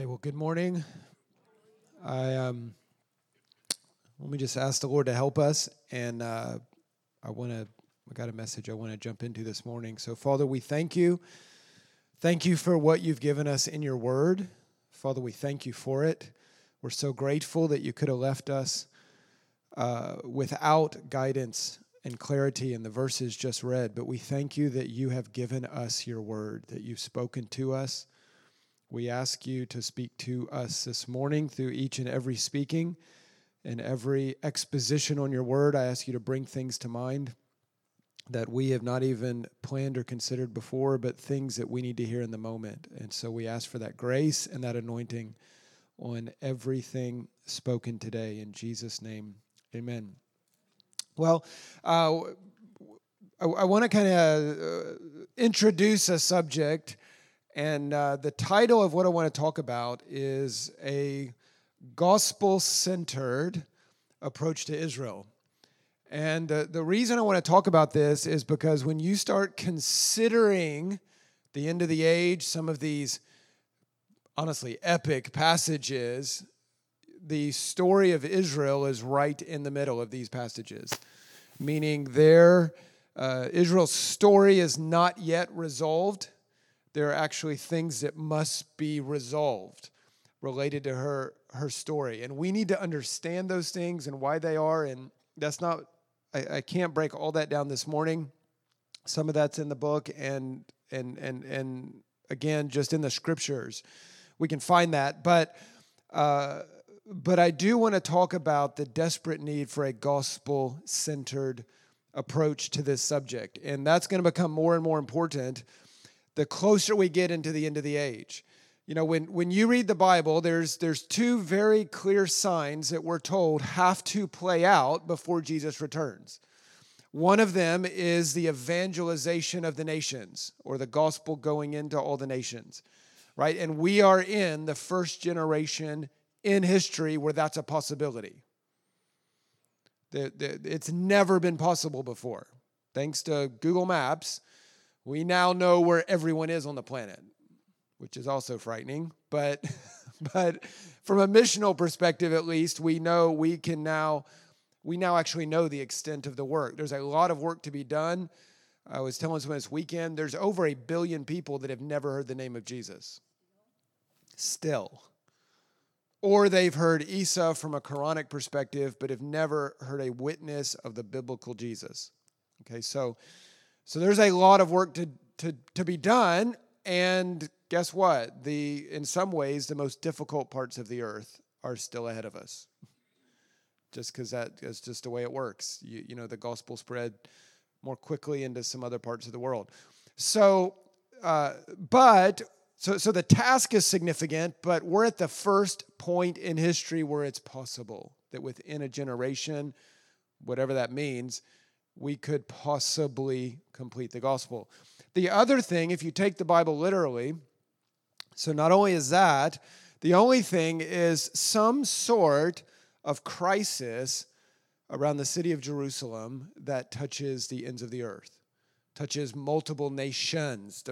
right, well, good morning. Let me just ask the Lord to help us, and I got a message I want to jump into this morning. So, Father, we thank you. Thank you for what you've given us in your word. Father, we thank you for it. We're so grateful that you could have left us without guidance and clarity in the verses just read, but we thank you that you have given us your word, that you've spoken to us. We ask you to speak to us this morning through each and every speaking and every exposition on your word. I ask you to bring things to mind that we have not even planned or considered before, but things that we need to hear in the moment. And so we ask for that grace and that anointing on everything spoken today. In Jesus' name, amen. Well, I want to kind of introduce a subject. And the title of what I want to talk about is a gospel-centered approach to Israel. And the reason I want to talk about this is because when you start considering the end of the age, some of these, honestly, epic passages, the story of Israel is right in the middle of these passages, meaning their Israel's story is not yet resolved. There are actually things that must be resolved related to her story. And we need to understand those things and why they are. And that's not, I can't break all that down this morning. Some of that's in the book and again, just in the scriptures. We can find that. But I do want to talk about the desperate need for a gospel-centered approach to this subject. And that's going to become more and more important the closer we get into the end of the age. You know, when you read the Bible, there's two very clear signs that we're told have to play out before Jesus returns. One of them is the evangelization of the nations, or the gospel going into all the nations, right? And we are in the first generation in history where that's a possibility. It's never been possible before. Thanks to Google Maps, we now know where everyone is on the planet, which is also frightening. But from a missional perspective, at least, we now actually know the extent of the work. There's a lot of work to be done. I was telling someone this weekend, there's over 1 billion people that have never heard the name of Jesus. Still. Or they've heard Isa from a Quranic perspective, but have never heard a witness of the biblical Jesus. Okay, so there's a lot of work to be done, and guess what? In some ways, the most difficult parts of the earth are still ahead of us, just because that is just the way it works. You know, the gospel spread more quickly into some other parts of the world. So the task is significant, but we're at the first point in history where it's possible that within a generation, whatever that means, we could possibly complete the gospel. The other thing, if you take the Bible literally, so not only is that, the only thing is some sort of crisis around the city of Jerusalem that touches the ends of the earth, touches multiple nations.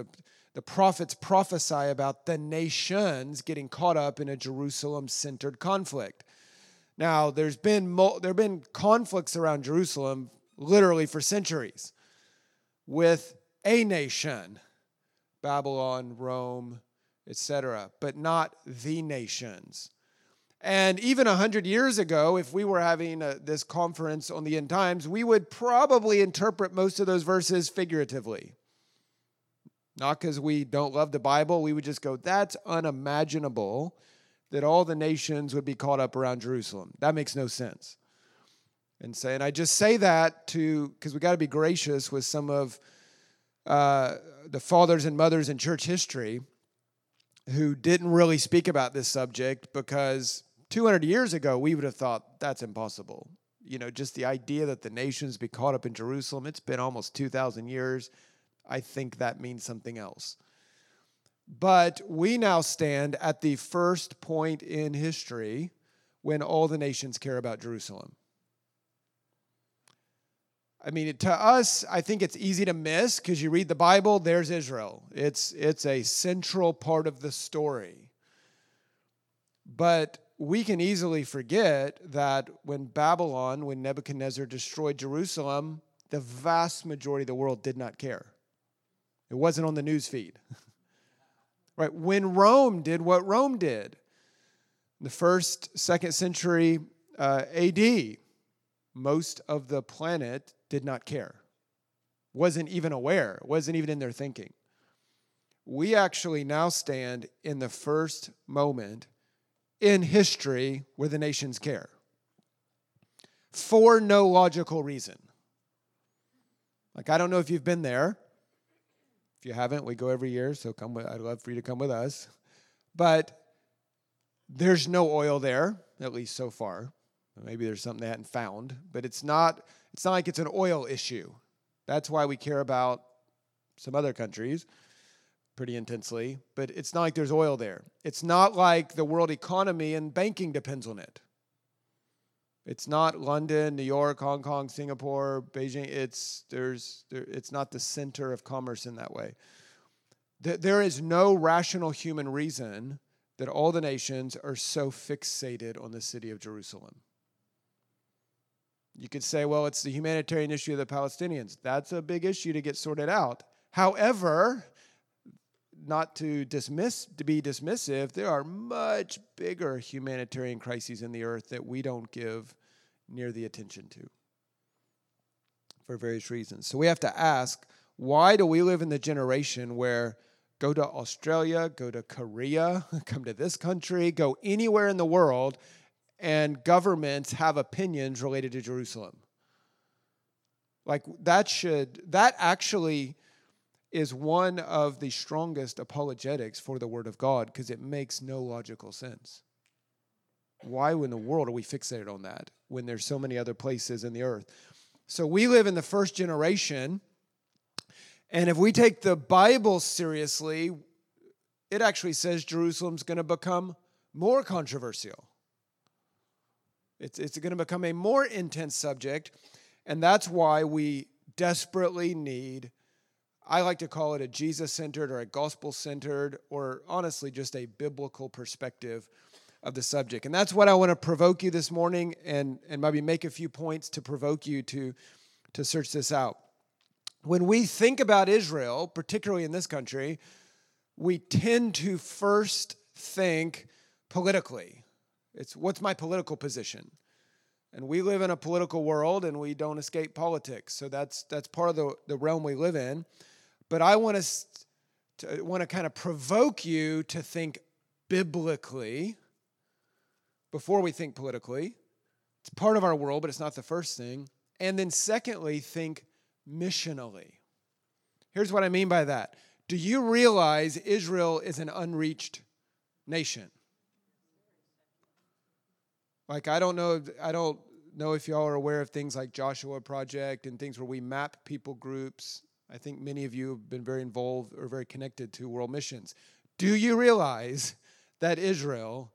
The prophets prophesy about the nations getting caught up in a Jerusalem-centered conflict. Now, there have been conflicts around Jerusalem literally for centuries, with a nation, Babylon, Rome, etc., but not the nations. And even 100 years ago, if we were having this conference on the end times, we would probably interpret most of those verses figuratively. Not because we don't love the Bible, we would just go, that's unimaginable that all the nations would be caught up around Jerusalem. That makes no sense. And I just say that because we got to be gracious with some of the fathers and mothers in church history who didn't really speak about this subject, because 200 years ago, we would have thought that's impossible. You know, just the idea that the nations be caught up in Jerusalem, it's been almost 2,000 years. I think that means something else. But we now stand at the first point in history when all the nations care about Jerusalem. I mean, to us, I think it's easy to miss because you read the Bible, there's Israel. It's a central part of the story. But we can easily forget that when Nebuchadnezzar destroyed Jerusalem, the vast majority of the world did not care. It wasn't on the news feed. Right? When Rome did what Rome did, in the 1st, 2nd century AD, most of the planet did not care, wasn't even aware, wasn't even in their thinking. We actually now stand in the first moment in history where the nations care for no logical reason. Like, I don't know if you've been there. If you haven't, we go every year, so come. I'd love for you to come with us. But there's no oil there, at least so far. Maybe there's something they hadn't found, but it's not like it's an oil issue. That's why we care about some other countries pretty intensely, but it's not like there's oil there. It's not like the world economy and banking depends on it. It's not London, New York, Hong Kong, Singapore, Beijing. It's not the center of commerce in that way. There is no rational human reason that all the nations are so fixated on the city of Jerusalem. You could say, well, it's the humanitarian issue of the Palestinians. That's a big issue to get sorted out. However, not to be dismissive, there are much bigger humanitarian crises in the earth that we don't give near the attention to for various reasons. So we have to ask, why do we live in the generation where go to Australia, go to Korea, come to this country, go anywhere in the world, and governments have opinions related to Jerusalem? Like, that actually is one of the strongest apologetics for the Word of God, because it makes no logical sense. Why in the world are we fixated on that when there's so many other places in the earth? So we live in the first generation, and if we take the Bible seriously, it actually says Jerusalem's going to become more controversial. It's going to become a more intense subject, and that's why we desperately need, I like to call it, a Jesus-centered or a gospel-centered, or honestly just a biblical perspective of the subject. And that's what I want to provoke you this morning, and maybe make a few points to provoke you to search this out. When we think about Israel, particularly in this country, we tend to first think politically. It's what's my political position? And we live in a political world, and we don't escape politics. So that's part of the realm we live in. But I want to kind of provoke you to think biblically before we think politically. It's part of our world, but it's not the first thing. And then secondly, think missionally. Here's what I mean by that. Do you realize Israel is an unreached nation? Like, I don't know if y'all are aware of things like Joshua Project and things where we map people groups. I think many of you have been very involved or very connected to world missions. Do you realize that Israel,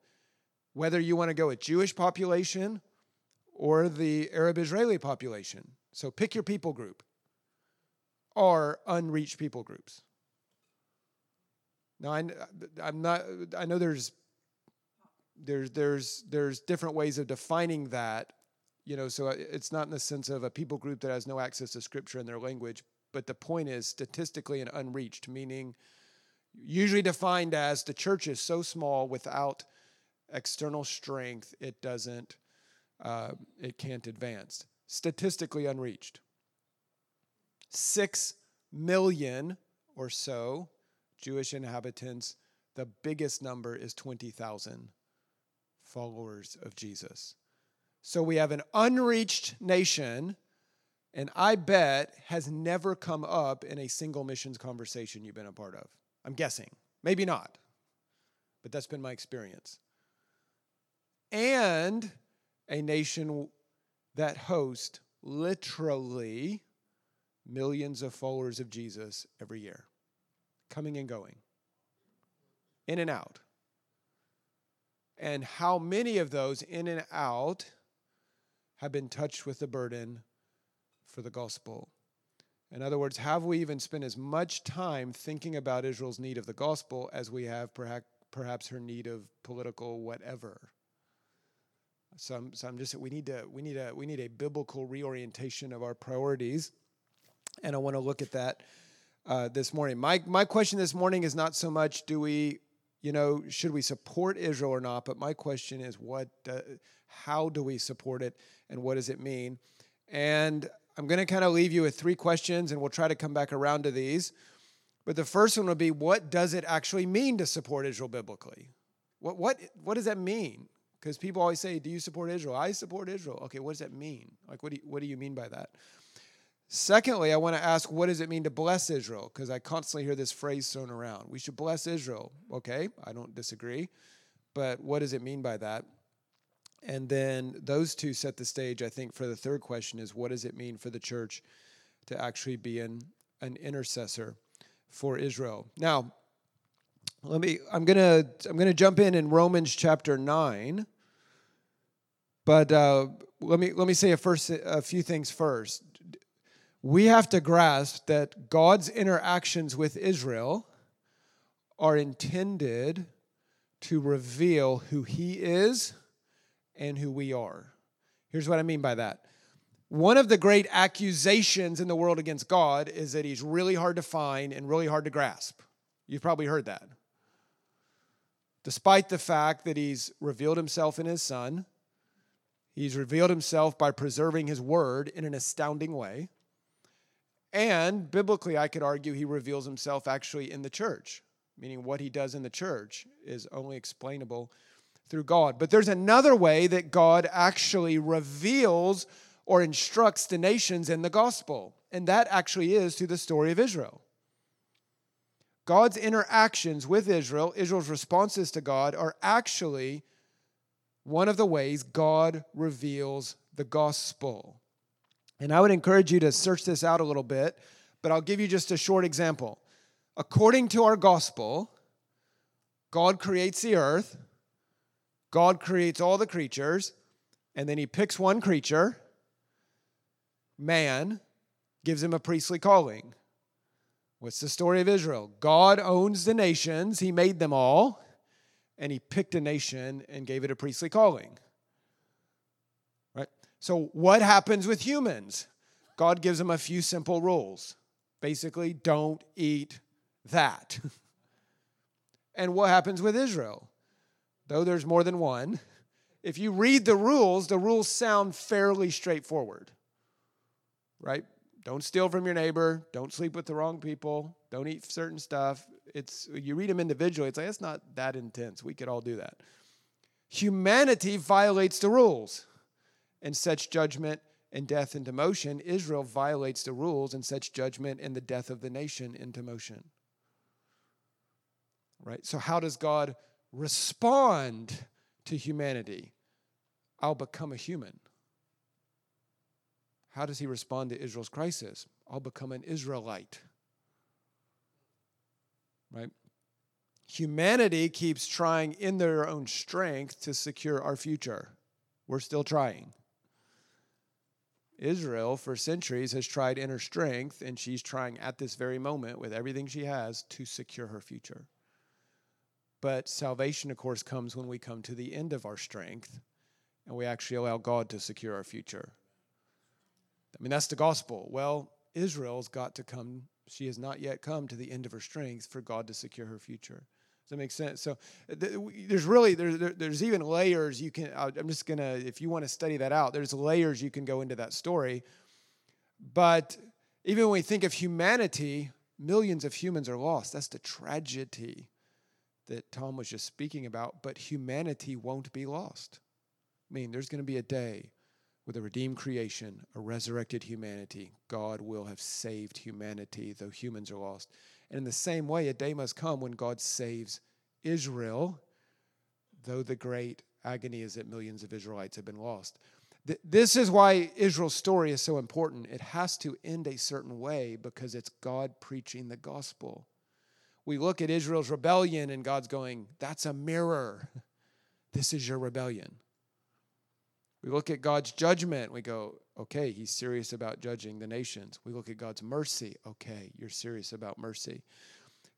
whether you want to go with Jewish population or the Arab-Israeli population, so pick your people group, are unreached people groups? Now, I know there's different ways of defining that, you know, so it's not in the sense of a people group that has no access to scripture in their language, but the point is statistically and unreached, meaning usually defined as the church is so small without external strength, it can't advance. Statistically unreached. 6 million or so Jewish inhabitants, the biggest number is 20,000. Followers of Jesus. So we have an unreached nation, and I bet has never come up in a single missions conversation you've been a part of. I'm guessing. Maybe not. But that's been my experience. And a nation that hosts literally millions of followers of Jesus every year, coming and going, in and out. And how many of those in and out have been touched with the burden for the gospel? In other words, have we even spent as much time thinking about Israel's need of the gospel as we have perhaps perhaps her need of political whatever. So I'm just saying we need a biblical reorientation of our priorities, and I want to look at that this morning. My question this morning is not so much should we support Israel or not, but my question is how do we support it, and what does it mean? And I'm going to kind of leave you with three questions, and we'll try to come back around to these. But the first one will be, what does it actually mean to support Israel biblically? What does that mean? Because people always say, do you support Israel? I support Israel. Okay, what does that mean? Like, what do you mean by that? Secondly, I want to ask, what does it mean to bless Israel? Because I constantly hear this phrase thrown around. We should bless Israel. Okay, I don't disagree. But what does it mean by that? And then those two set the stage, I think, for the third question is, what does it mean for the church to actually be an intercessor for Israel? Now, I'm gonna jump in Romans chapter 9, but let me say a few things first. We have to grasp that God's interactions with Israel are intended to reveal who He is and who we are. Here's what I mean by that. One of the great accusations in the world against God is that He's really hard to find and really hard to grasp. You've probably heard that. Despite the fact that He's revealed Himself in His Son, He's revealed Himself by preserving His Word in an astounding way, and biblically, I could argue He reveals Himself actually in the church, meaning what He does in the church is only explainable through God. But there's another way that God actually reveals or instructs the nations in the gospel, and that actually is through the story of Israel. God's interactions with Israel, Israel's responses to God, are actually one of the ways God reveals the gospel. And I would encourage you to search this out a little bit, but I'll give you just a short example. According to our gospel, God creates the earth, God creates all the creatures, and then He picks one creature, man, gives him a priestly calling. What's the story of Israel? God owns the nations. He made them all. And He picked a nation and gave it a priestly calling. Right? So what happens with humans? God gives them a few simple rules. Basically, don't eat that. And what happens with Israel? Though there's more than one, if you read the rules sound fairly straightforward. Right? Don't steal from your neighbor. Don't sleep with the wrong people. Don't eat certain stuff. You read them individually. It's like, it's not that intense. We could all do that. Humanity violates the rules and sets judgment and death into motion. Israel violates the rules and sets judgment and the death of the nation into motion. Right? So how does God respond to humanity? I'll become a human. How does He respond to Israel's crisis? I'll become an Israelite. Right? Humanity keeps trying in their own strength to secure our future. We're still trying. Israel, for centuries, has tried in her strength, and she's trying at this very moment with everything she has to secure her future. But salvation, of course, comes when we come to the end of our strength, and we actually allow God to secure our future. I mean, that's the gospel. Well, Israel's got to come. She has not yet come to the end of her strength for God to secure her future. Does that make sense? So there's even layers you can, if you want to study that out, there's layers you can go into that story. But even when we think of humanity, millions of humans are lost. That's the tragedy that Tom was just speaking about. But humanity won't be lost. I mean, there's going to be a day with a redeemed creation, a resurrected humanity. God will have saved humanity, though humans are lost. And in the same way, a day must come when God saves Israel, though the great agony is that millions of Israelites have been lost. This is why Israel's story is so important. It has to end a certain way because it's God preaching the gospel. We look at Israel's rebellion and God's going, that's a mirror. This is your rebellion. We look at God's judgment. We go, okay, He's serious about judging the nations. We look at God's mercy. Okay, you're serious about mercy.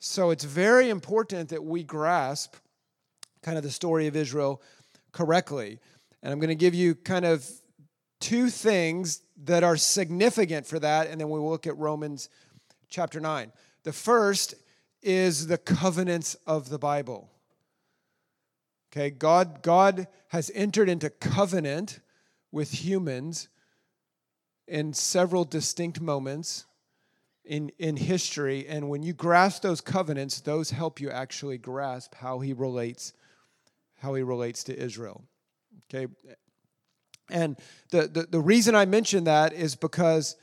So it's very important that we grasp kind of the story of Israel correctly. And I'm going to give you kind of two things that are significant for that, and then we will look at Romans chapter 9. The first is the covenants of the Bible. Okay, God has entered into covenant with humans in several distinct moments in history, and when you grasp those covenants, those help you actually grasp how he relates to Israel. Okay, and the reason I mention that is because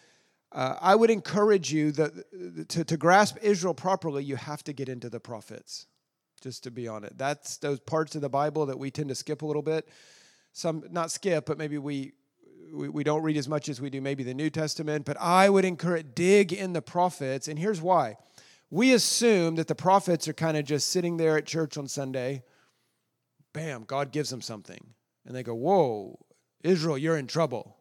I would encourage you that to grasp Israel properly, you have to get into the prophets. Just to be on it, that's those parts of the Bible that we tend to skip a little bit. Some not skip, but maybe we don't read as much as we do maybe the New Testament. But I would encourage dig in the prophets, and here's why: we assume that the prophets are kind of just sitting there at church on Sunday. Bam, God gives them something, and they go, "Whoa, Israel, you're in trouble."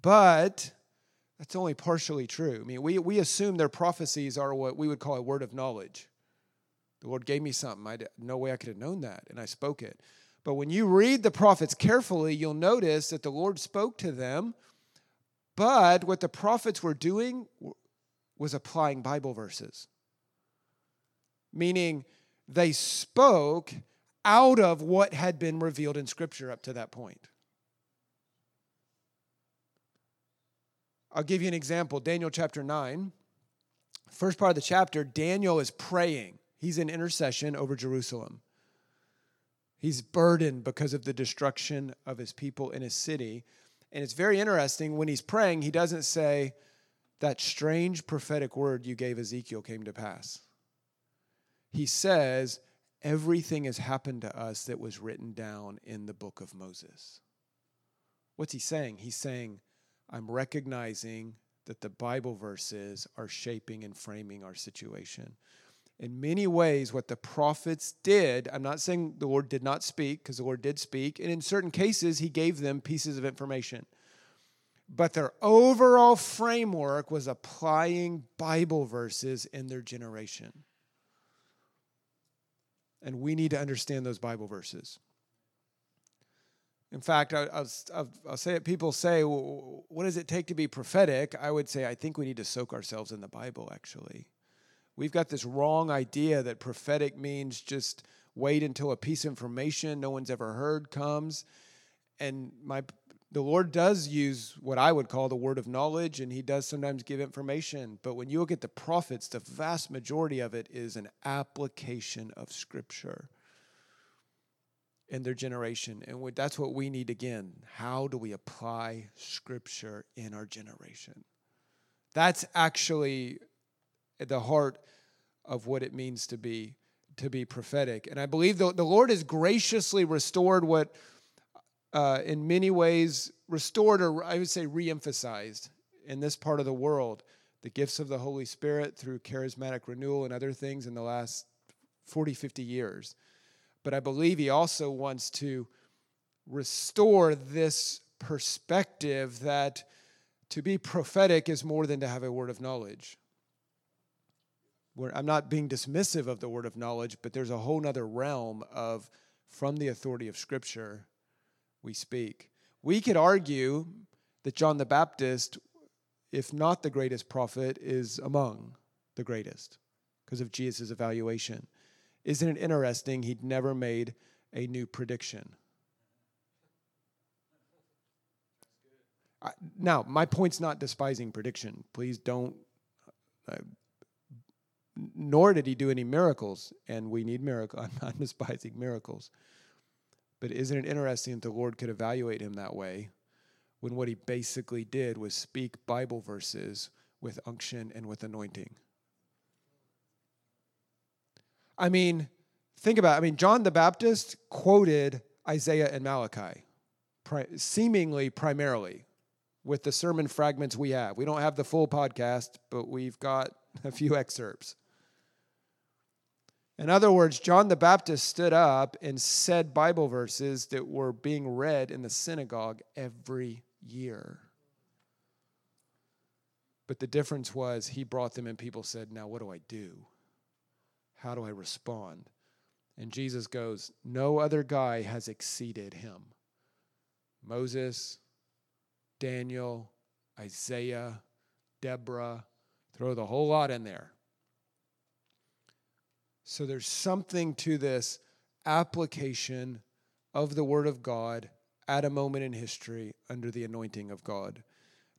But that's only partially true. I mean, we assume their prophecies are what we would call a word of knowledge. The Lord gave me something. No way I could have known that, and I spoke it. But when you read the prophets carefully, you'll notice that the Lord spoke to them, but what the prophets were doing was applying Bible verses, meaning they spoke out of what had been revealed in Scripture up to that point. I'll give you an example. Daniel chapter 9, first part of the chapter, Daniel is praying. He's in intercession over Jerusalem. He's burdened because of the destruction of his people in his city. And it's very interesting, when he's praying, he doesn't say, that strange prophetic word you gave Ezekiel came to pass. He says, everything has happened to us that was written down in the book of Moses. What's he saying? He's saying, I'm recognizing that the Bible verses are shaping and framing our situation. In many ways, what the prophets did, I'm not saying the Lord did not speak, because the Lord did speak, and in certain cases, he gave them pieces of information. But their overall framework was applying Bible verses in their generation. And we need to understand those Bible verses. In fact, I'll say it. People say, well, what does it take to be prophetic? I would say, I think we need to soak ourselves in the Bible, actually. We've got this wrong idea that prophetic means just wait until a piece of information no one's ever heard comes. And the Lord does use what I would call the word of knowledge, and he does sometimes give information. But when you look at the prophets, the vast majority of it is an application of Scripture in their generation. And that's what we need again. How do we apply Scripture in our generation? That's actually at the heart of what it means to be prophetic. And I believe the Lord has graciously restored what, in many ways, restored or I would say reemphasized in this part of the world, the gifts of the Holy Spirit through charismatic renewal and other things in the last 40, 50 years. But I believe he also wants to restore this perspective that to be prophetic is more than to have a word of knowledge. I'm not being dismissive of the word of knowledge, but there's a whole other realm of, from the authority of Scripture, we speak. We could argue that John the Baptist, if not the greatest prophet, is among the greatest because of Jesus' evaluation. Isn't it interesting? He'd never made a new prediction. Now, my point's not despising prediction. Please don't. Nor did he do any miracles, and we need miracles. I'm not despising miracles. But isn't it interesting that the Lord could evaluate him that way when what he basically did was speak Bible verses with unction and with anointing? I mean, think about it. I mean, John the Baptist quoted Isaiah and Malachi, seemingly primarily, with the sermon fragments we have. We don't have the full podcast, but we've got a few excerpts. In other words, John the Baptist stood up and said Bible verses that were being read in the synagogue every year. But the difference was he brought them and people said, now what do I do? How do I respond? And Jesus goes, no other guy has exceeded him. Moses, Daniel, Isaiah, Deborah, throw the whole lot in there. So there's something to this application of the Word of God at a moment in history under the anointing of God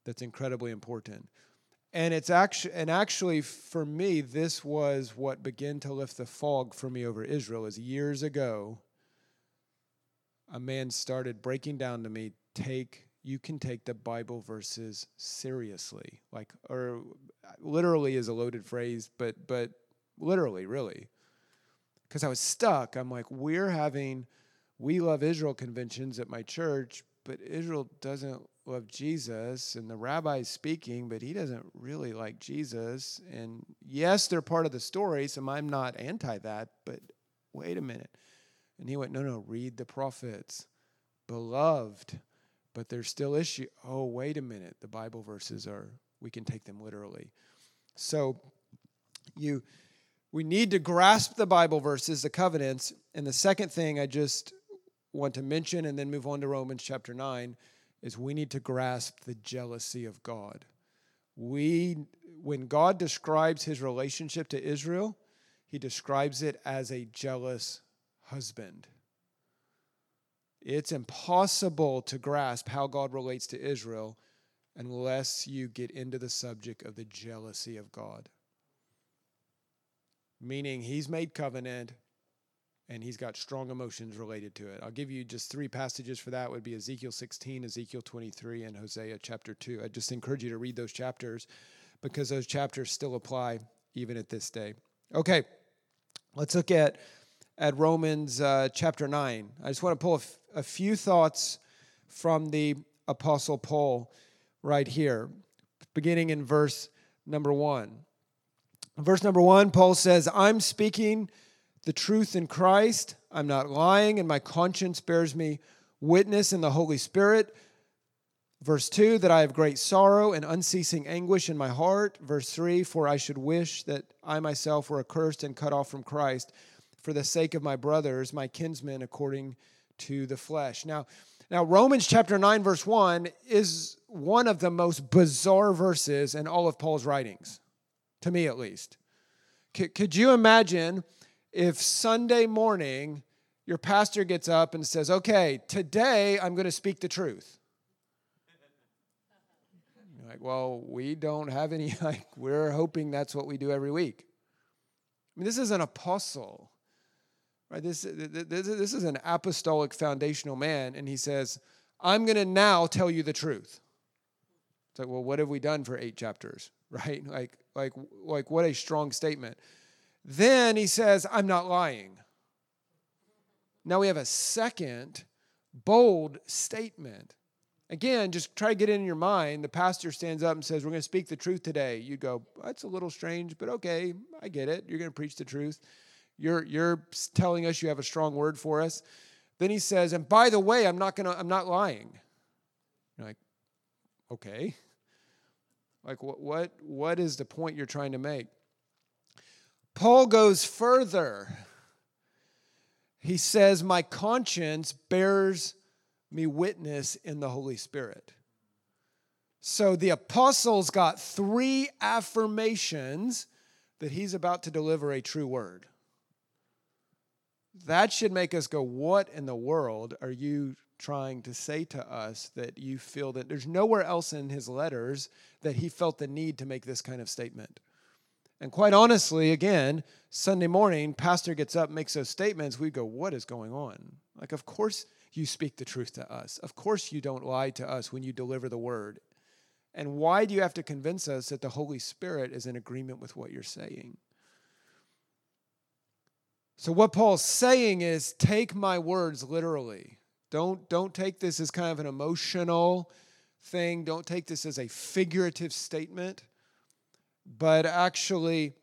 that's incredibly important. And actually for me, this was what began to lift the fog for me over Israel. Is years ago, a man started breaking down to me, you can take the Bible verses seriously. Like, or literally is a loaded phrase, but literally, really. Because I was stuck. I'm like, we're having We Love Israel conventions at my church, but Israel doesn't love Jesus, and the rabbi's speaking, but he doesn't really like Jesus. And yes, they're part of the story, so I'm not anti that, but wait a minute. And he went, no, read the prophets. Beloved, but there's still issue. Oh, wait a minute. The Bible verses we can take them literally. So we need to grasp the Bible verses, the covenants. And the second thing I just want to mention and then move on to Romans chapter 9 is we need to grasp the jealousy of God. When God describes his relationship to Israel, he describes it as a jealous husband. It's impossible to grasp how God relates to Israel unless you get into the subject of the jealousy of God. Meaning he's made covenant and he's got strong emotions related to it. I'll give you just three passages for that. It would be Ezekiel 16, Ezekiel 23, and Hosea chapter 2. I just encourage you to read those chapters because those chapters still apply even at this day. Okay, let's look at Romans chapter 9. I just want to pull a few thoughts from the Apostle Paul right here, beginning in verse number 1. Verse number 1, Paul says, I'm speaking the truth in Christ. I'm not lying, and my conscience bears me witness in the Holy Spirit. Verse 2, that I have great sorrow and unceasing anguish in my heart. Verse 3, for I should wish that I myself were accursed and cut off from Christ for the sake of my brothers, my kinsmen, according to the flesh. Now, Romans chapter 9, verse 1 is one of the most bizarre verses in all of Paul's writings. To me, at least. Could you imagine if Sunday morning your pastor gets up and says, okay, today I'm going to speak the truth? You're like, well, we don't have any, we're hoping that's what we do every week. I mean, this is an apostle, right? This is an apostolic foundational man, and he says, I'm going to now tell you the truth. It's like, well, what have we done for 8 chapters, right? Like what a strong statement. Then he says, I'm not lying. Now we have a second bold statement. Again, just try to get it in your mind. The pastor stands up and says, we're going to speak the truth today. You'd go, that's a little strange, but okay, I get it. You're going to preach the truth. You're telling us you have a strong word for us. Then he says, and by the way, I'm not lying. You're like, okay. Like, what is the point you're trying to make? Paul goes further. He says, my conscience bears me witness in the Holy Spirit. So the apostles got 3 affirmations that he's about to deliver a true word. That should make us go, what in the world are you trying to say to us that you feel that there's nowhere else in his letters that he felt the need to make this kind of statement. And quite honestly, again, Sunday morning, pastor gets up, makes those statements, we go, what is going on? Like, of course you speak the truth to us. Of course you don't lie to us when you deliver the word. And why do you have to convince us that the Holy Spirit is in agreement with what you're saying? So what Paul's saying is, take my words literally. Don't take this as kind of an emotional thing. Don't take this as a figurative statement, but actually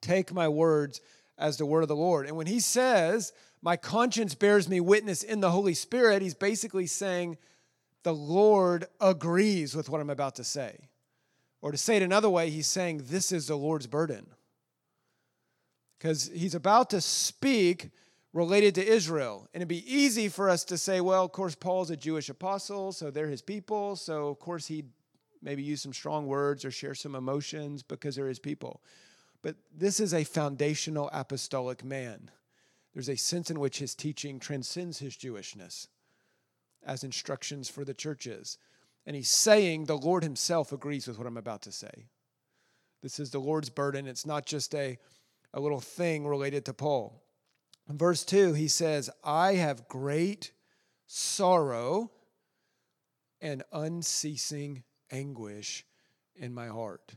take my words as the word of the Lord. And when he says, my conscience bears me witness in the Holy Spirit, he's basically saying the Lord agrees with what I'm about to say. Or to say it another way, he's saying this is the Lord's burden. Because he's about to speak related to Israel. And it'd be easy for us to say, well, of course, Paul's a Jewish apostle, so they're his people. So, of course, he'd maybe use some strong words or share some emotions because they're his people. But this is a foundational apostolic man. There's a sense in which his teaching transcends his Jewishness as instructions for the churches. And he's saying the Lord himself agrees with what I'm about to say. This is the Lord's burden. It's not just a little thing related to Paul. In verse 2, he says, I have great sorrow and unceasing anguish in my heart.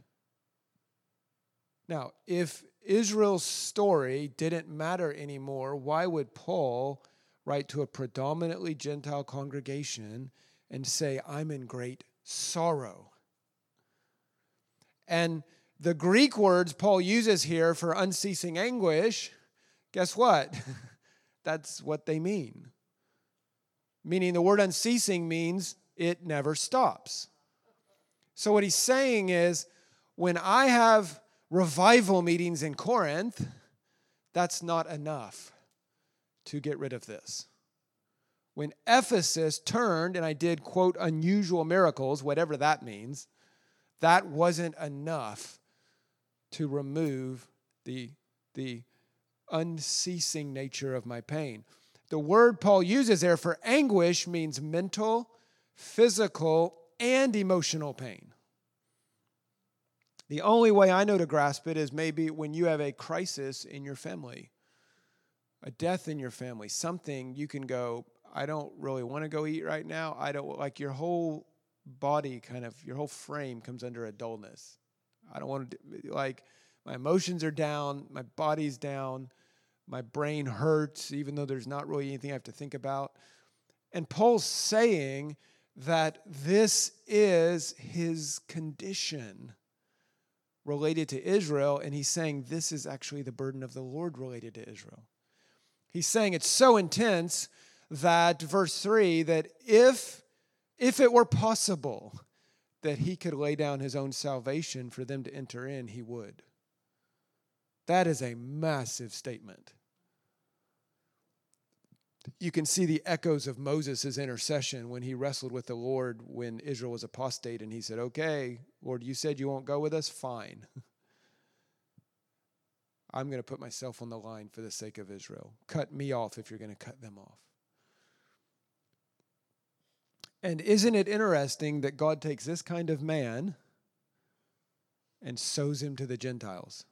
Now, if Israel's story didn't matter anymore, why would Paul write to a predominantly Gentile congregation and say, I'm in great sorrow? And the Greek words Paul uses here for unceasing anguish, guess what? That's what they mean. Meaning the word unceasing means it never stops. So what he's saying is, when I have revival meetings in Corinth, that's not enough to get rid of this. When Ephesus turned and I did, quote, unusual miracles, whatever that means, that wasn't enough to remove the unceasing nature of my pain. The word Paul uses there for anguish means mental, physical, and emotional pain. The only way I know to grasp it is maybe when you have a crisis in your family, a death in your family, something you can go, I don't really want to go eat right now. I don't like your whole body kind of, your whole frame comes under a dullness. I don't want to, like, my emotions are down, my body's down, my brain hurts, even though there's not really anything I have to think about. And Paul's saying that this is his condition related to Israel, and he's saying this is actually the burden of the Lord related to Israel. He's saying it's so intense that, verse 3, that if it were possible that he could lay down his own salvation for them to enter in, he would. That is a massive statement. You can see the echoes of Moses' intercession when he wrestled with the Lord when Israel was apostate, and he said, okay, Lord, you said you won't go with us? Fine. I'm going to put myself on the line for the sake of Israel. Cut me off if you're going to cut them off. And isn't it interesting that God takes this kind of man and sows him to the Gentiles?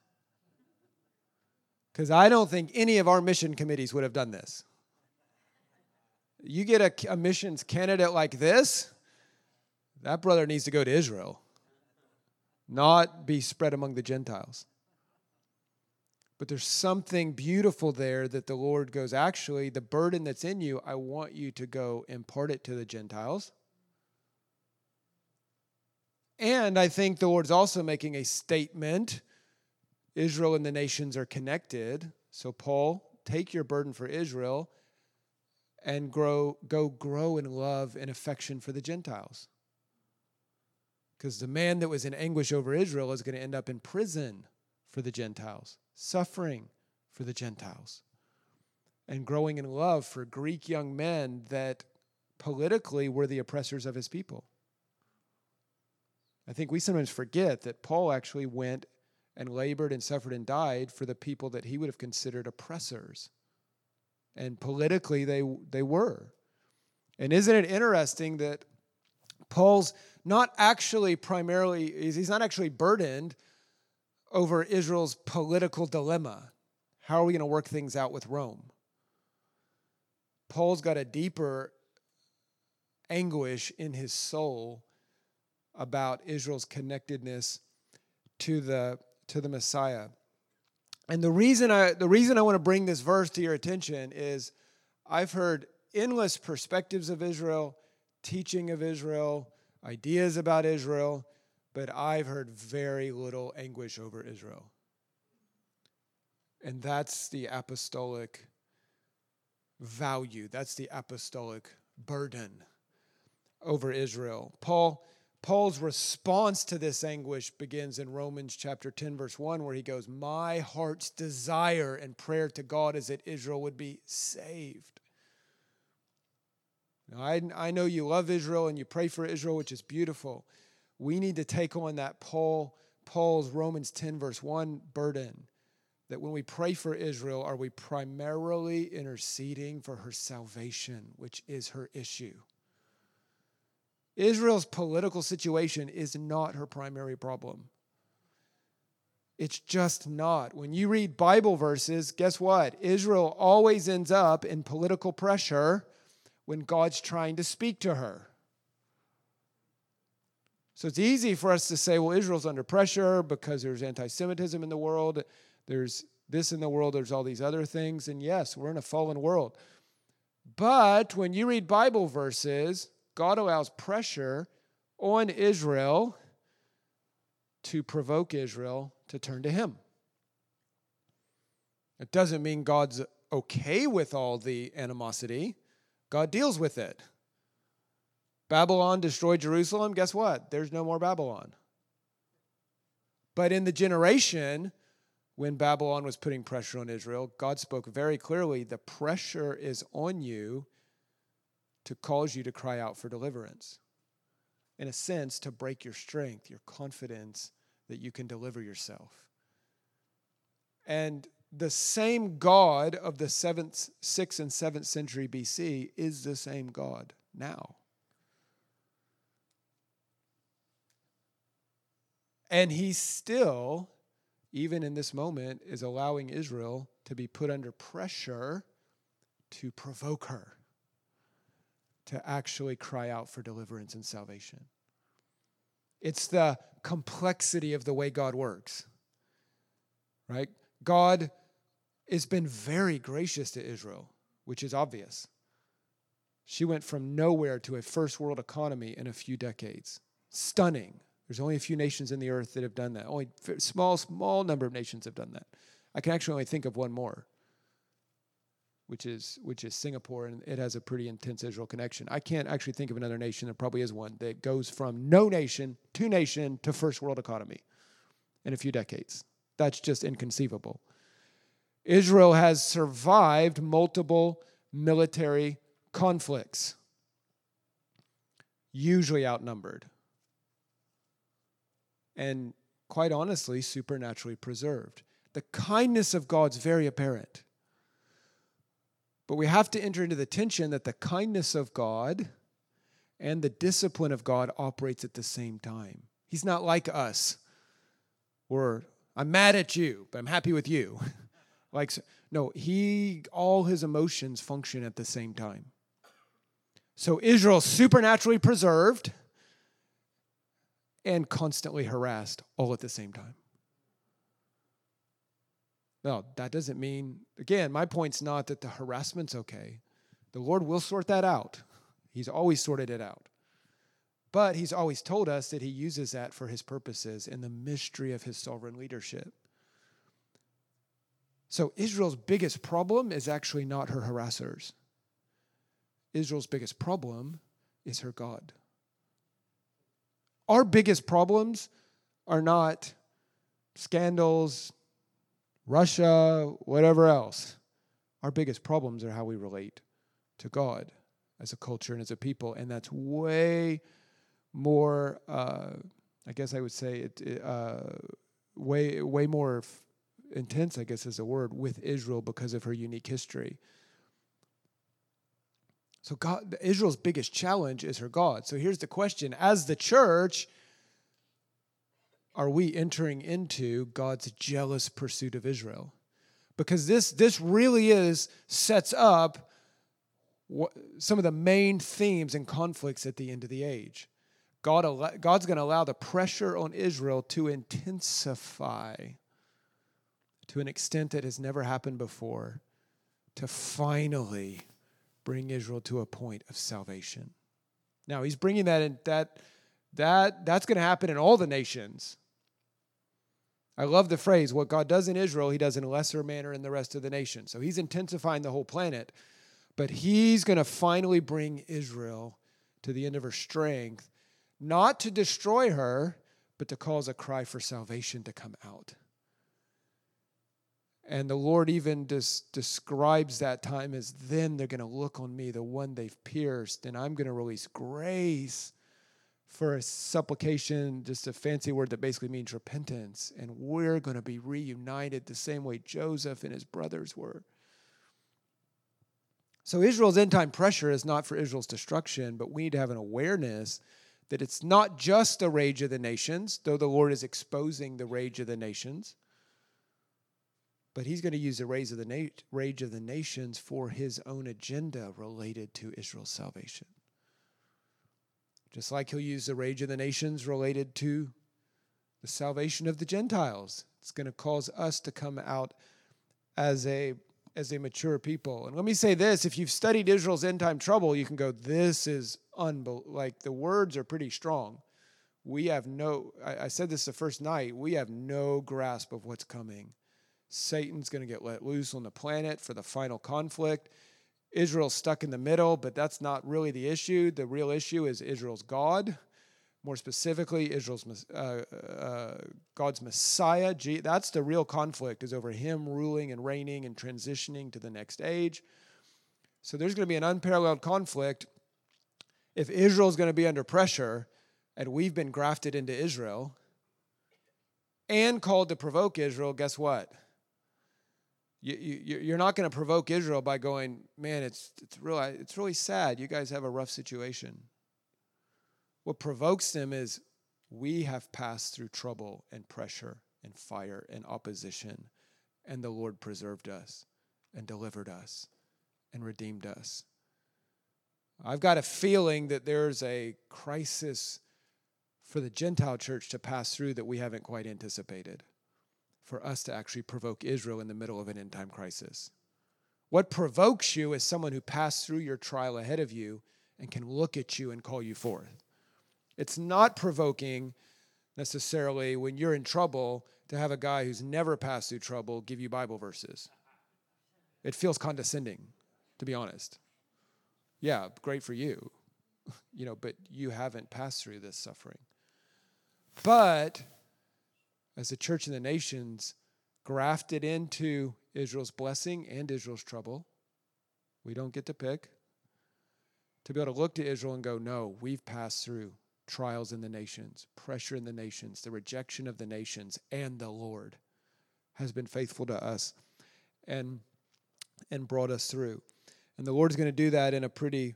Because I don't think any of our mission committees would have done this. You get a missions candidate like this, that brother needs to go to Israel, not be spread among the Gentiles. But there's something beautiful there that the Lord goes, actually, the burden that's in you, I want you to go impart it to the Gentiles. And I think the Lord's also making a statement. Israel and the nations are connected. So Paul, take your burden for Israel and grow in love and affection for the Gentiles. Because the man that was in anguish over Israel is going to end up in prison for the Gentiles, suffering for the Gentiles, and growing in love for Greek young men that politically were the oppressors of his people. I think we sometimes forget that Paul actually went and labored and suffered and died for the people that he would have considered oppressors. And politically, they were. And isn't it interesting that Paul's not actually primarily, he's not actually burdened over Israel's political dilemma. How are we going to work things out with Rome? Paul's got a deeper anguish in his soul about Israel's connectedness to the Messiah. And the reason I want to bring this verse to your attention is I've heard endless perspectives of Israel, teaching of Israel, ideas about Israel, but I've heard very little anguish over Israel. And that's the apostolic value. That's the apostolic burden over Israel. Paul Paul's response to this anguish begins in Romans chapter 10, verse 1, where he goes, my heart's desire and prayer to God is that Israel would be saved. Now, I know you love Israel and you pray for Israel, which is beautiful. We need to take on that Paul's Romans 10, verse 1 burden, that when we pray for Israel, are we primarily interceding for her salvation, which is her issue? Israel's political situation is not her primary problem. It's just not. When you read Bible verses, guess what? Israel always ends up in political pressure when God's trying to speak to her. So it's easy for us to say, well, Israel's under pressure because there's anti-Semitism in the world, there's this in the world, there's all these other things, and yes, we're in a fallen world. But when you read Bible verses, God allows pressure on Israel to provoke Israel to turn to him. It doesn't mean God's okay with all the animosity. God deals with it. Babylon destroyed Jerusalem. Guess what? There's no more Babylon. But in the generation when Babylon was putting pressure on Israel, God spoke very clearly, the pressure is on you to cause you to cry out for deliverance. In a sense, to break your strength, your confidence that you can deliver yourself. And the same God of the 7th, 6th, and 7th century BC is the same God now. And he still, even in this moment, is allowing Israel to be put under pressure to provoke her to actually cry out for deliverance and salvation. It's the complexity of the way God works, right? God has been very gracious to Israel, which is obvious. She went from nowhere to a first world economy in a few decades. Stunning. There's only a few nations in the earth that have done that. Only a small number of nations have done that. I can actually only think of one more, which is Singapore, and it has a pretty intense Israel connection. I can't actually think of another nation, there probably is one, that goes from no nation to first world economy in a few decades. That's just inconceivable. Israel has survived multiple military conflicts, usually outnumbered, and quite honestly, supernaturally preserved. The kindness of God's very apparent. But we have to enter into the tension that the kindness of God and the discipline of God operates at the same time. He's not like us. I'm mad at you, but I'm happy with you. All his emotions function at the same time. So Israel supernaturally preserved and constantly harassed all at the same time. No, that doesn't mean, again, my point's not that the harassment's okay. The Lord will sort that out. He's always sorted it out. But he's always told us that he uses that for his purposes in the mystery of his sovereign leadership. So Israel's biggest problem is actually not her harassers. Israel's biggest problem is her God. Our biggest problems are not scandals, Russia, whatever else. Our biggest problems are how we relate to God as a culture and as a people. And that's way more, way more intense, I guess is the word, with Israel because of her unique history. So God, Israel's biggest challenge is her God. So here's the question. As the church, are we entering into God's jealous pursuit of Israel? Because this really sets up some of the main themes and conflicts at the end of the age. God's going to allow the pressure on Israel to intensify to an extent that has never happened before, to finally bring Israel to a point of salvation. Now, he's bringing that in, that's going to happen in all the nations. I love the phrase, what God does in Israel, he does in a lesser manner in the rest of the nation. So he's intensifying the whole planet, but he's going to finally bring Israel to the end of her strength, not to destroy her, but to cause a cry for salvation to come out. And the Lord even describes that time as, then they're going to look on me, the one they've pierced, and I'm going to release grace for a supplication, just a fancy word that basically means repentance. And we're going to be reunited the same way Joseph and his brothers were. So Israel's end-time pressure is not for Israel's destruction, but we need to have an awareness that it's not just the rage of the nations, though the Lord is exposing the rage of the nations. But he's going to use the rage of the nations for his own agenda related to Israel's salvation. Just like he'll use the rage of the nations related to the salvation of the Gentiles. It's going to cause us to come out as a mature people. And let me say this, if you've studied Israel's end-time trouble, you can go, this is unbelievable. Like, the words are pretty strong. We have no, I said this the first night, we have no grasp of what's coming. Satan's going to get let loose on the planet for the final conflict. Israel's stuck in the middle, but that's not really the issue. The real issue is Israel's God, more specifically, Israel's God's Messiah. That's the real conflict, is over him ruling and reigning and transitioning to the next age. So there's going to be an unparalleled conflict. If Israel's going to be under pressure, and we've been grafted into Israel and called to provoke Israel, guess what? You're not going to provoke Israel by going, man, it's really sad. You guys have a rough situation. What provokes them is, we have passed through trouble and pressure and fire and opposition, and the Lord preserved us and delivered us and redeemed us. I've got a feeling that there's a crisis for the Gentile church to pass through that we haven't quite anticipated, for us to actually provoke Israel in the middle of an end-time crisis. What provokes you is someone who passed through your trial ahead of you and can look at you and call you forth. It's not provoking necessarily, when you're in trouble, to have a guy who's never passed through trouble give you Bible verses. It feels condescending, to be honest. Yeah, great for you, but you haven't passed through this suffering. But as a church in the nations, grafted into Israel's blessing and Israel's trouble, we don't get to pick, to be able to look to Israel and go, no, we've passed through trials in the nations, pressure in the nations, the rejection of the nations, and the Lord has been faithful to us and brought us through. And the Lord's going to do that in a pretty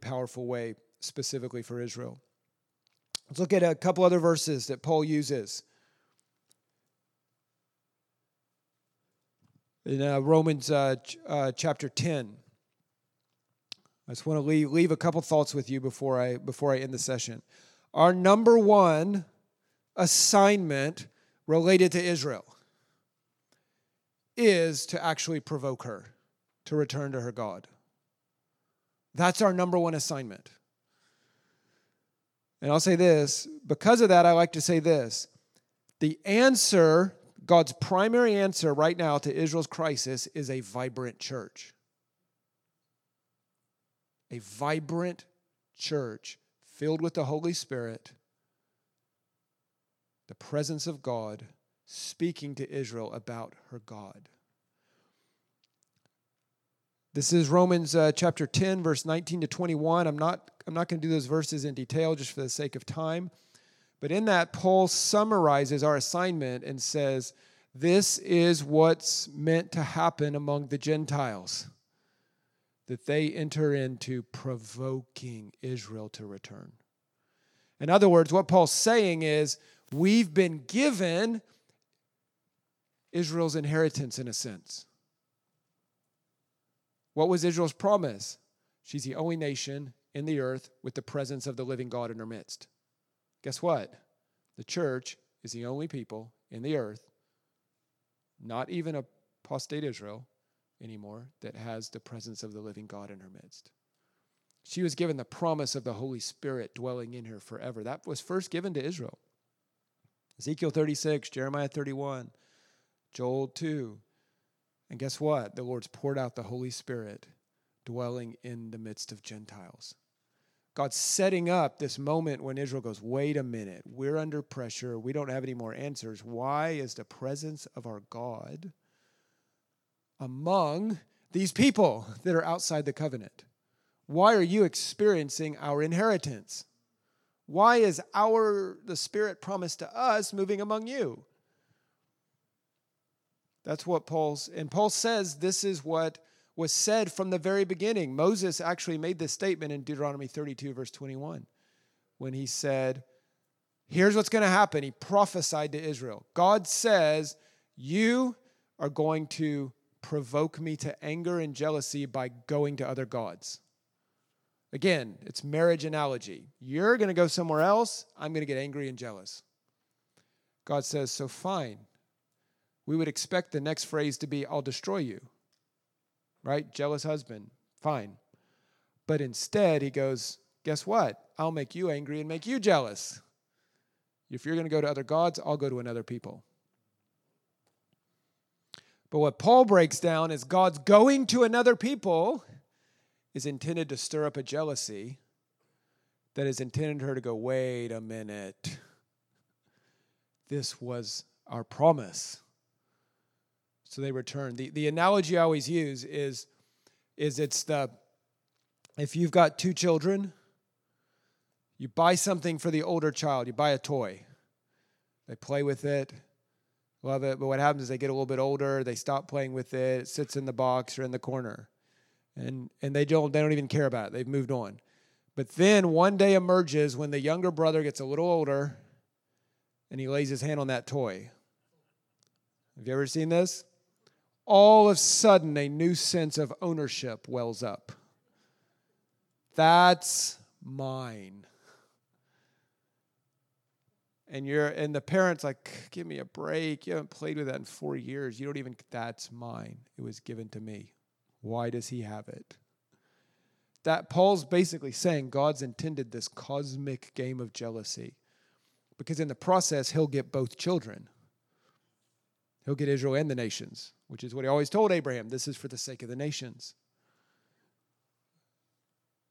powerful way, specifically for Israel. Let's look at a couple other verses that Paul uses. In Romans chapter 10. I just want to leave a couple thoughts with you before I end the session. Our number one assignment related to Israel is to actually provoke her to return to her God. That's our number one assignment. And I'll say this, because of that, I like to say this. The answer, God's primary answer right now to Israel's crisis, is a vibrant church. A vibrant church filled with the Holy Spirit, the presence of God, speaking to Israel about her God. This is Romans chapter 10, verse 19 to 21. I'm not going to do those verses in detail just for the sake of time. But in that, Paul summarizes our assignment and says, this is what's meant to happen among the Gentiles, that they enter into provoking Israel to return. In other words, what Paul's saying is, we've been given Israel's inheritance in a sense. What was Israel's promise? She's the only nation in the earth with the presence of the living God in her midst. Guess what? The church is the only people in the earth, not even apostate Israel anymore, that has the presence of the living God in her midst. She was given the promise of the Holy Spirit dwelling in her forever. That was first given to Israel. Ezekiel 36, Jeremiah 31, Joel 2. And guess what? The Lord's poured out the Holy Spirit dwelling in the midst of Gentiles. God's setting up this moment when Israel goes, wait a minute, we're under pressure. We don't have any more answers. Why is the presence of our God among these people that are outside the covenant? Why are you experiencing our inheritance? Why is the Spirit promised to us moving among you? That's what Paul says this is what was said from the very beginning. Moses actually made this statement in Deuteronomy 32, verse 21, when he said, here's what's going to happen. He prophesied to Israel. God says, you are going to provoke me to anger and jealousy by going to other gods. Again, it's marriage analogy. You're going to go somewhere else. I'm going to get angry and jealous. God says, so fine. We would expect the next phrase to be, I'll destroy you. Right? Jealous husband. Fine. But instead, he goes, guess what? I'll make you angry and make you jealous. If you're going to go to other gods, I'll go to another people. But what Paul breaks down is God's going to another people is intended to stir up a jealousy that is intended her to go, wait a minute. This was our promise. So they return. The analogy I always use is it's if you've got two children, you buy something for the older child. You buy a toy. They play with it, love it. But what happens is they get a little bit older. They stop playing with it. It sits in the box or in the corner. And they don't even care about it. They've moved on. But then one day emerges when the younger brother gets a little older and he lays his hand on that toy. Have you ever seen this? All of a sudden, a new sense of ownership wells up. That's mine. And the parent's like, give me a break. You haven't played with that in 4 years. That's mine. It was given to me. Why does he have it? That Paul's basically saying God's intended this cosmic game of jealousy because in the process, he'll get both children. He'll get Israel and the nations, which is what he always told Abraham. This is for the sake of the nations.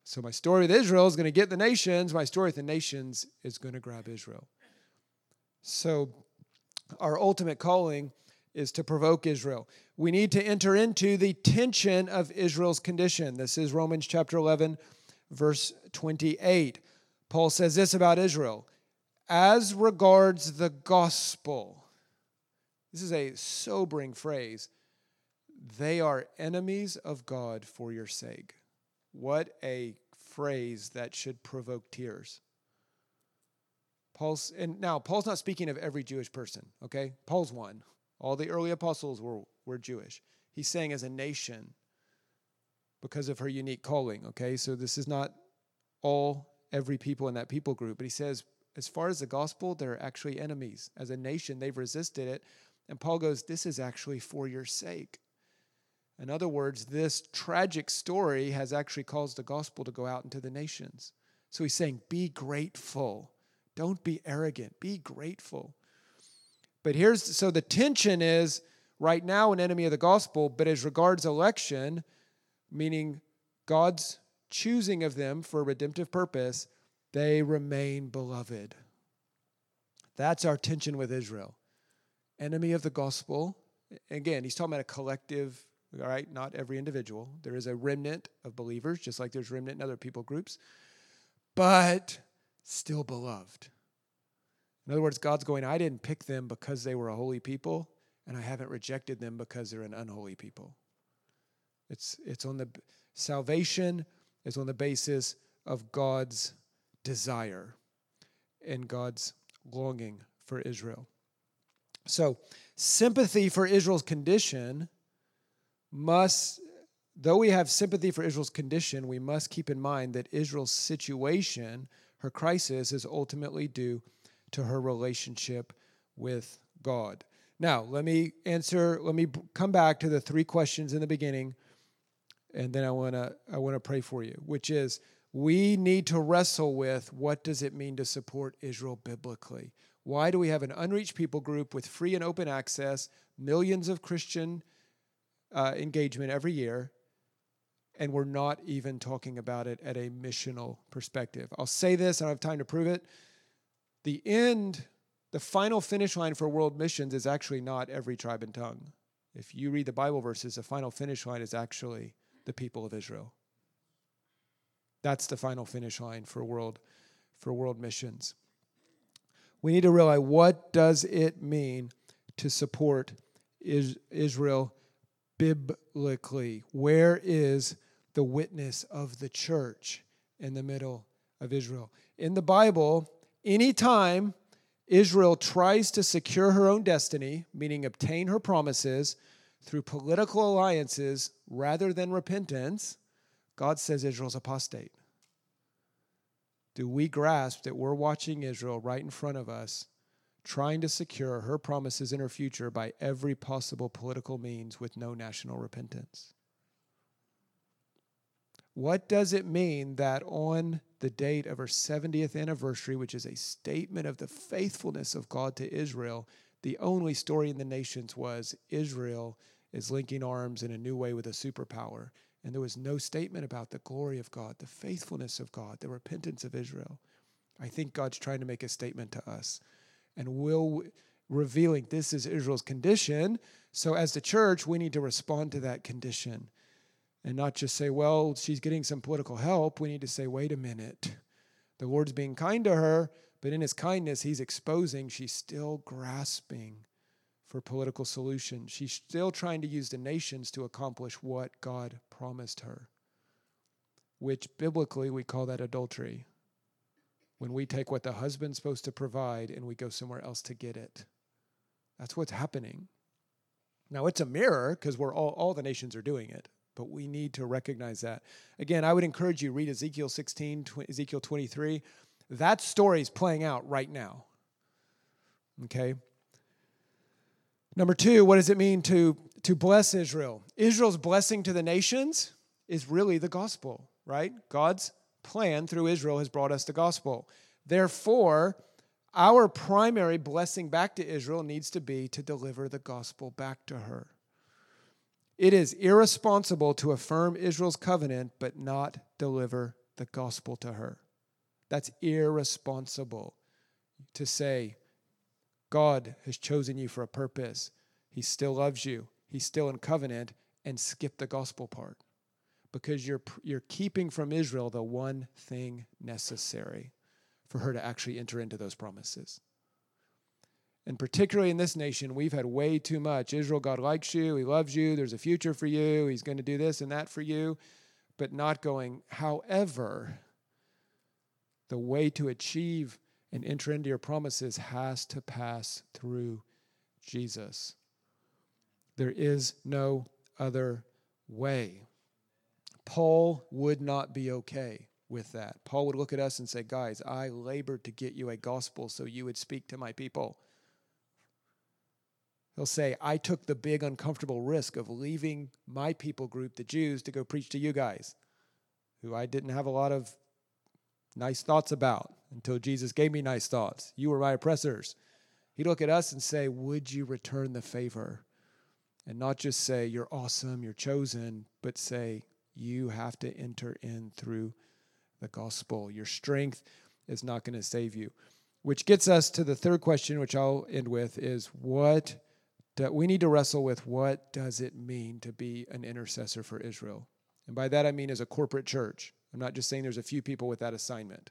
So my story with Israel is going to get the nations. My story with the nations is going to grab Israel. So our ultimate calling is to provoke Israel. We need to enter into the tension of Israel's condition. This is Romans chapter 11, verse 28. Paul says this about Israel. As regards the gospel. This is a sobering phrase. They are enemies of God for your sake. What a phrase that should provoke tears. Paul's not speaking of every Jewish person, okay? Paul's one. All the early apostles were Jewish. He's saying as a nation because of her unique calling, okay? So this is not every people in that people group, but he says, as far as the gospel, they're actually enemies. As a nation, they've resisted it. And Paul goes, this is actually for your sake. In other words, this tragic story has actually caused the gospel to go out into the nations. So he's saying, be grateful. Don't be arrogant. Be grateful. But so the tension is right now an enemy of the gospel, but as regards election, meaning God's choosing of them for a redemptive purpose, they remain beloved. That's our tension with Israel. Enemy of the gospel. Again, he's talking about a collective, all right, not every individual. There is a remnant of believers, just like there's remnant in other people groups, but still beloved. In other words, God's going, I didn't pick them because they were a holy people, and I haven't rejected them because they're an unholy people. It's on the salvation is on the basis of God's desire and God's longing for Israel. So sympathy for Israel's condition though we have sympathy for Israel's condition, we must keep in mind that Israel's situation, her crisis, is ultimately due to her relationship with God. Now, let me come back to the three questions in the beginning, and then I want to pray for you, which is, we need to wrestle with what does it mean to support Israel biblically? Why do we have an unreached people group with free and open access, millions of Christian engagement every year, and we're not even talking about it at a missional perspective. I'll say this, I don't have time to prove it. The end, the final finish line for world missions is actually not every tribe and tongue. If you read the Bible verses, the final finish line is actually the people of Israel. That's the final finish line for world missions. We need to realize, what does it mean to support Israel biblically? Where is the witness of the church in the middle of Israel? In the Bible, anytime Israel tries to secure her own destiny, meaning obtain her promises, through political alliances rather than repentance, God says Israel's apostate. Do we grasp that we're watching Israel right in front of us, trying to secure her promises in her future by every possible political means with no national repentance? What does it mean that on the date of her 70th anniversary, which is a statement of the faithfulness of God to Israel, the only story in the nations was Israel is linking arms in a new way with a superpower? And there was no statement about the glory of God, the faithfulness of God, the repentance of Israel. I think God's trying to make a statement to us. And revealing this is Israel's condition. So as the church, we need to respond to that condition. And not just say, well, she's getting some political help. We need to say, wait a minute. The Lord's being kind to her, but in his kindness, he's exposing she's still grasping for political solutions. She's still trying to use the nations to accomplish what God promised her, which biblically we call that adultery. When we take what the husband's supposed to provide and we go somewhere else to get it. That's what's happening. Now, it's a mirror because we're all the nations are doing it, but we need to recognize that. Again, I would encourage you, read Ezekiel 16, Ezekiel 23. That story is playing out right now. Okay? Number two, what does it mean to bless Israel? Israel's blessing to the nations is really the gospel, right? God's plan through Israel has brought us the gospel. Therefore, our primary blessing back to Israel needs to be to deliver the gospel back to her. It is irresponsible to affirm Israel's covenant but not deliver the gospel to her. That's irresponsible to say, God has chosen you for a purpose. He still loves you. He's still in covenant, and skip the gospel part because you're keeping from Israel the one thing necessary for her to actually enter into those promises. And particularly in this nation, we've had way too much. Israel, God likes you. He loves you. There's a future for you. He's going to do this and that for you, but not going, however, the way to achieve and enter into your promises has to pass through Jesus. There is no other way. Paul would not be okay with that. Paul would look at us and say, guys, I labored to get you a gospel so you would speak to my people. He'll say, I took the big uncomfortable risk of leaving my people group, the Jews, to go preach to you guys, who I didn't have a lot of nice thoughts about until Jesus gave me nice thoughts. You were my oppressors. He'd look at us and say, would you return the favor? And not just say, you're awesome, you're chosen, but say, you have to enter in through the gospel. Your strength is not going to save you. Which gets us to the third question, which I'll end with, is we need to wrestle with, what does it mean to be an intercessor for Israel? And by that I mean as a corporate church. I'm not just saying there's a few people with that assignment.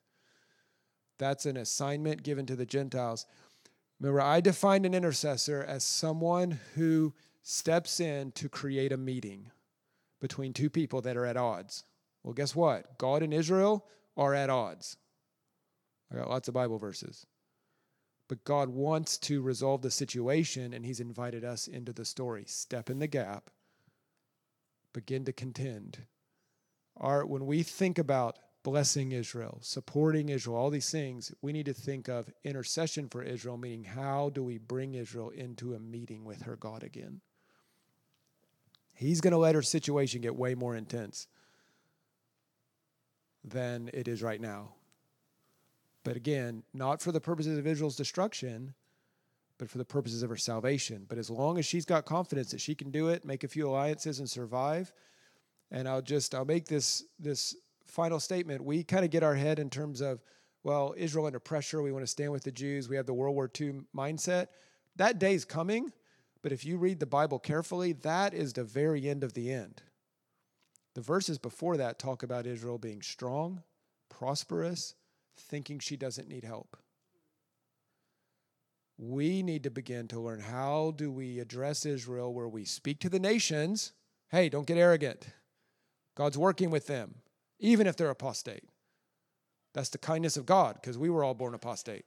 That's an assignment given to the Gentiles. Remember, I defined an intercessor as someone who steps in to create a meeting between two people that are at odds. Well, guess what? God and Israel are at odds. I got lots of Bible verses. But God wants to resolve the situation, and he's invited us into the story. Step in the gap. Begin to contend. When we think about blessing Israel, supporting Israel, all these things, we need to think of intercession for Israel, meaning how do we bring Israel into a meeting with her God again? He's going to let her situation get way more intense than it is right now. But again, not for the purposes of Israel's destruction, but for the purposes of her salvation. But as long as she's got confidence that she can do it, make a few alliances and survive, And I'll make this final statement. We kind of get our head in terms of, well, Israel under pressure. We want to stand with the Jews. We have the World War II mindset. That day's coming. But if you read the Bible carefully, that is the very end of the end. The verses before that talk about Israel being strong, prosperous, thinking she doesn't need help. We need to begin to learn, how do we address Israel where we speak to the nations, hey, don't get arrogant. God's working with them, even if they're apostate. That's the kindness of God, because we were all born apostate.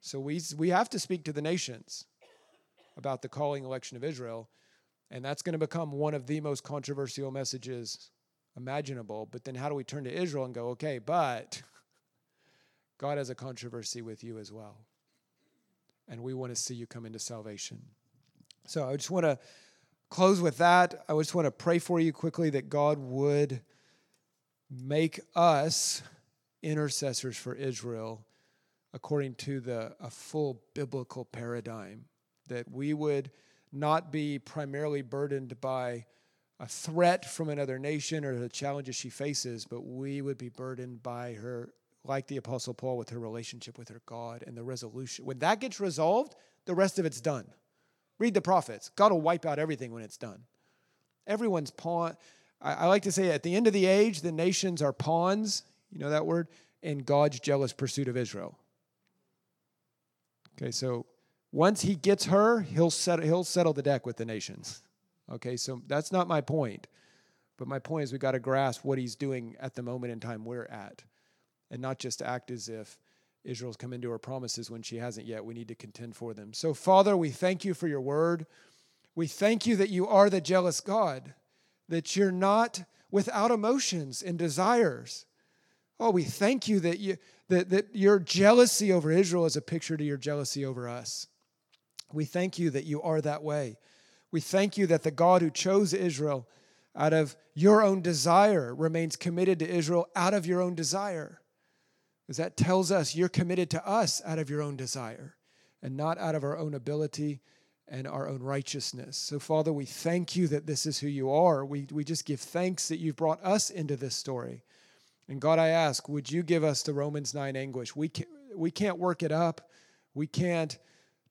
So we have to speak to the nations about the calling election of Israel, and that's going to become one of the most controversial messages imaginable. But then how do we turn to Israel and go, okay, but God has a controversy with you as well, and we want to see you come into salvation. So I just want to close with that. I just want to pray for you quickly that God would make us intercessors for Israel according to a full biblical paradigm, that we would not be primarily burdened by a threat from another nation or the challenges she faces, but we would be burdened by her, like the Apostle Paul, with her relationship with her God and the resolution. When that gets resolved, the rest of it's done. Read the prophets. God will wipe out everything when it's done. Everyone's pawn. I like to say at the end of the age, the nations are pawns, you know that word, in God's jealous pursuit of Israel. Okay, so once he gets her, he'll settle the deck with the nations. Okay, so that's not my point. But my point is we've got to grasp what he's doing at the moment in time we're at, and not just act as if Israel's come into her promises when she hasn't yet. We need to contend for them. So, Father, we thank you for your word. We thank you that you are the jealous God, that you're not without emotions and desires. Oh, we thank you that your jealousy over Israel is a picture to your jealousy over us. We thank you that you are that way. We thank you that the God who chose Israel out of your own desire remains committed to Israel out of your own desire. Because that tells us you're committed to us out of your own desire and not out of our own ability and our own righteousness. So, Father, we thank you that this is who you are. We just give thanks that you've brought us into this story. And, God, I ask, would you give us the Romans 9 anguish? We can't work it up. We can't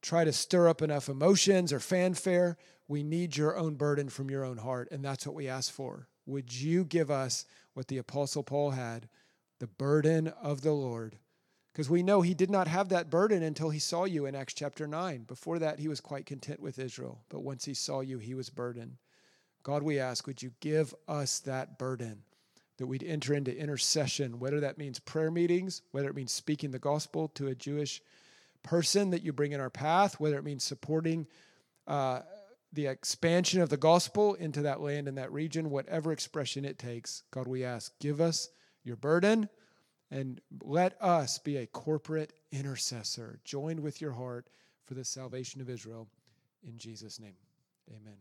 try to stir up enough emotions or fanfare. We need your own burden from your own heart, and that's what we ask for. Would you give us what the Apostle Paul had, the burden of the Lord? Because we know he did not have that burden until he saw you in Acts chapter 9. Before that, he was quite content with Israel. But once he saw you, he was burdened. God, we ask, would you give us that burden, that we'd enter into intercession, whether that means prayer meetings, whether it means speaking the gospel to a Jewish person that you bring in our path, whether it means supporting the expansion of the gospel into that land and that region, whatever expression it takes. God, we ask, give us your burden and let us be a corporate intercessor, joined with your heart for the salvation of Israel. In Jesus' name, amen.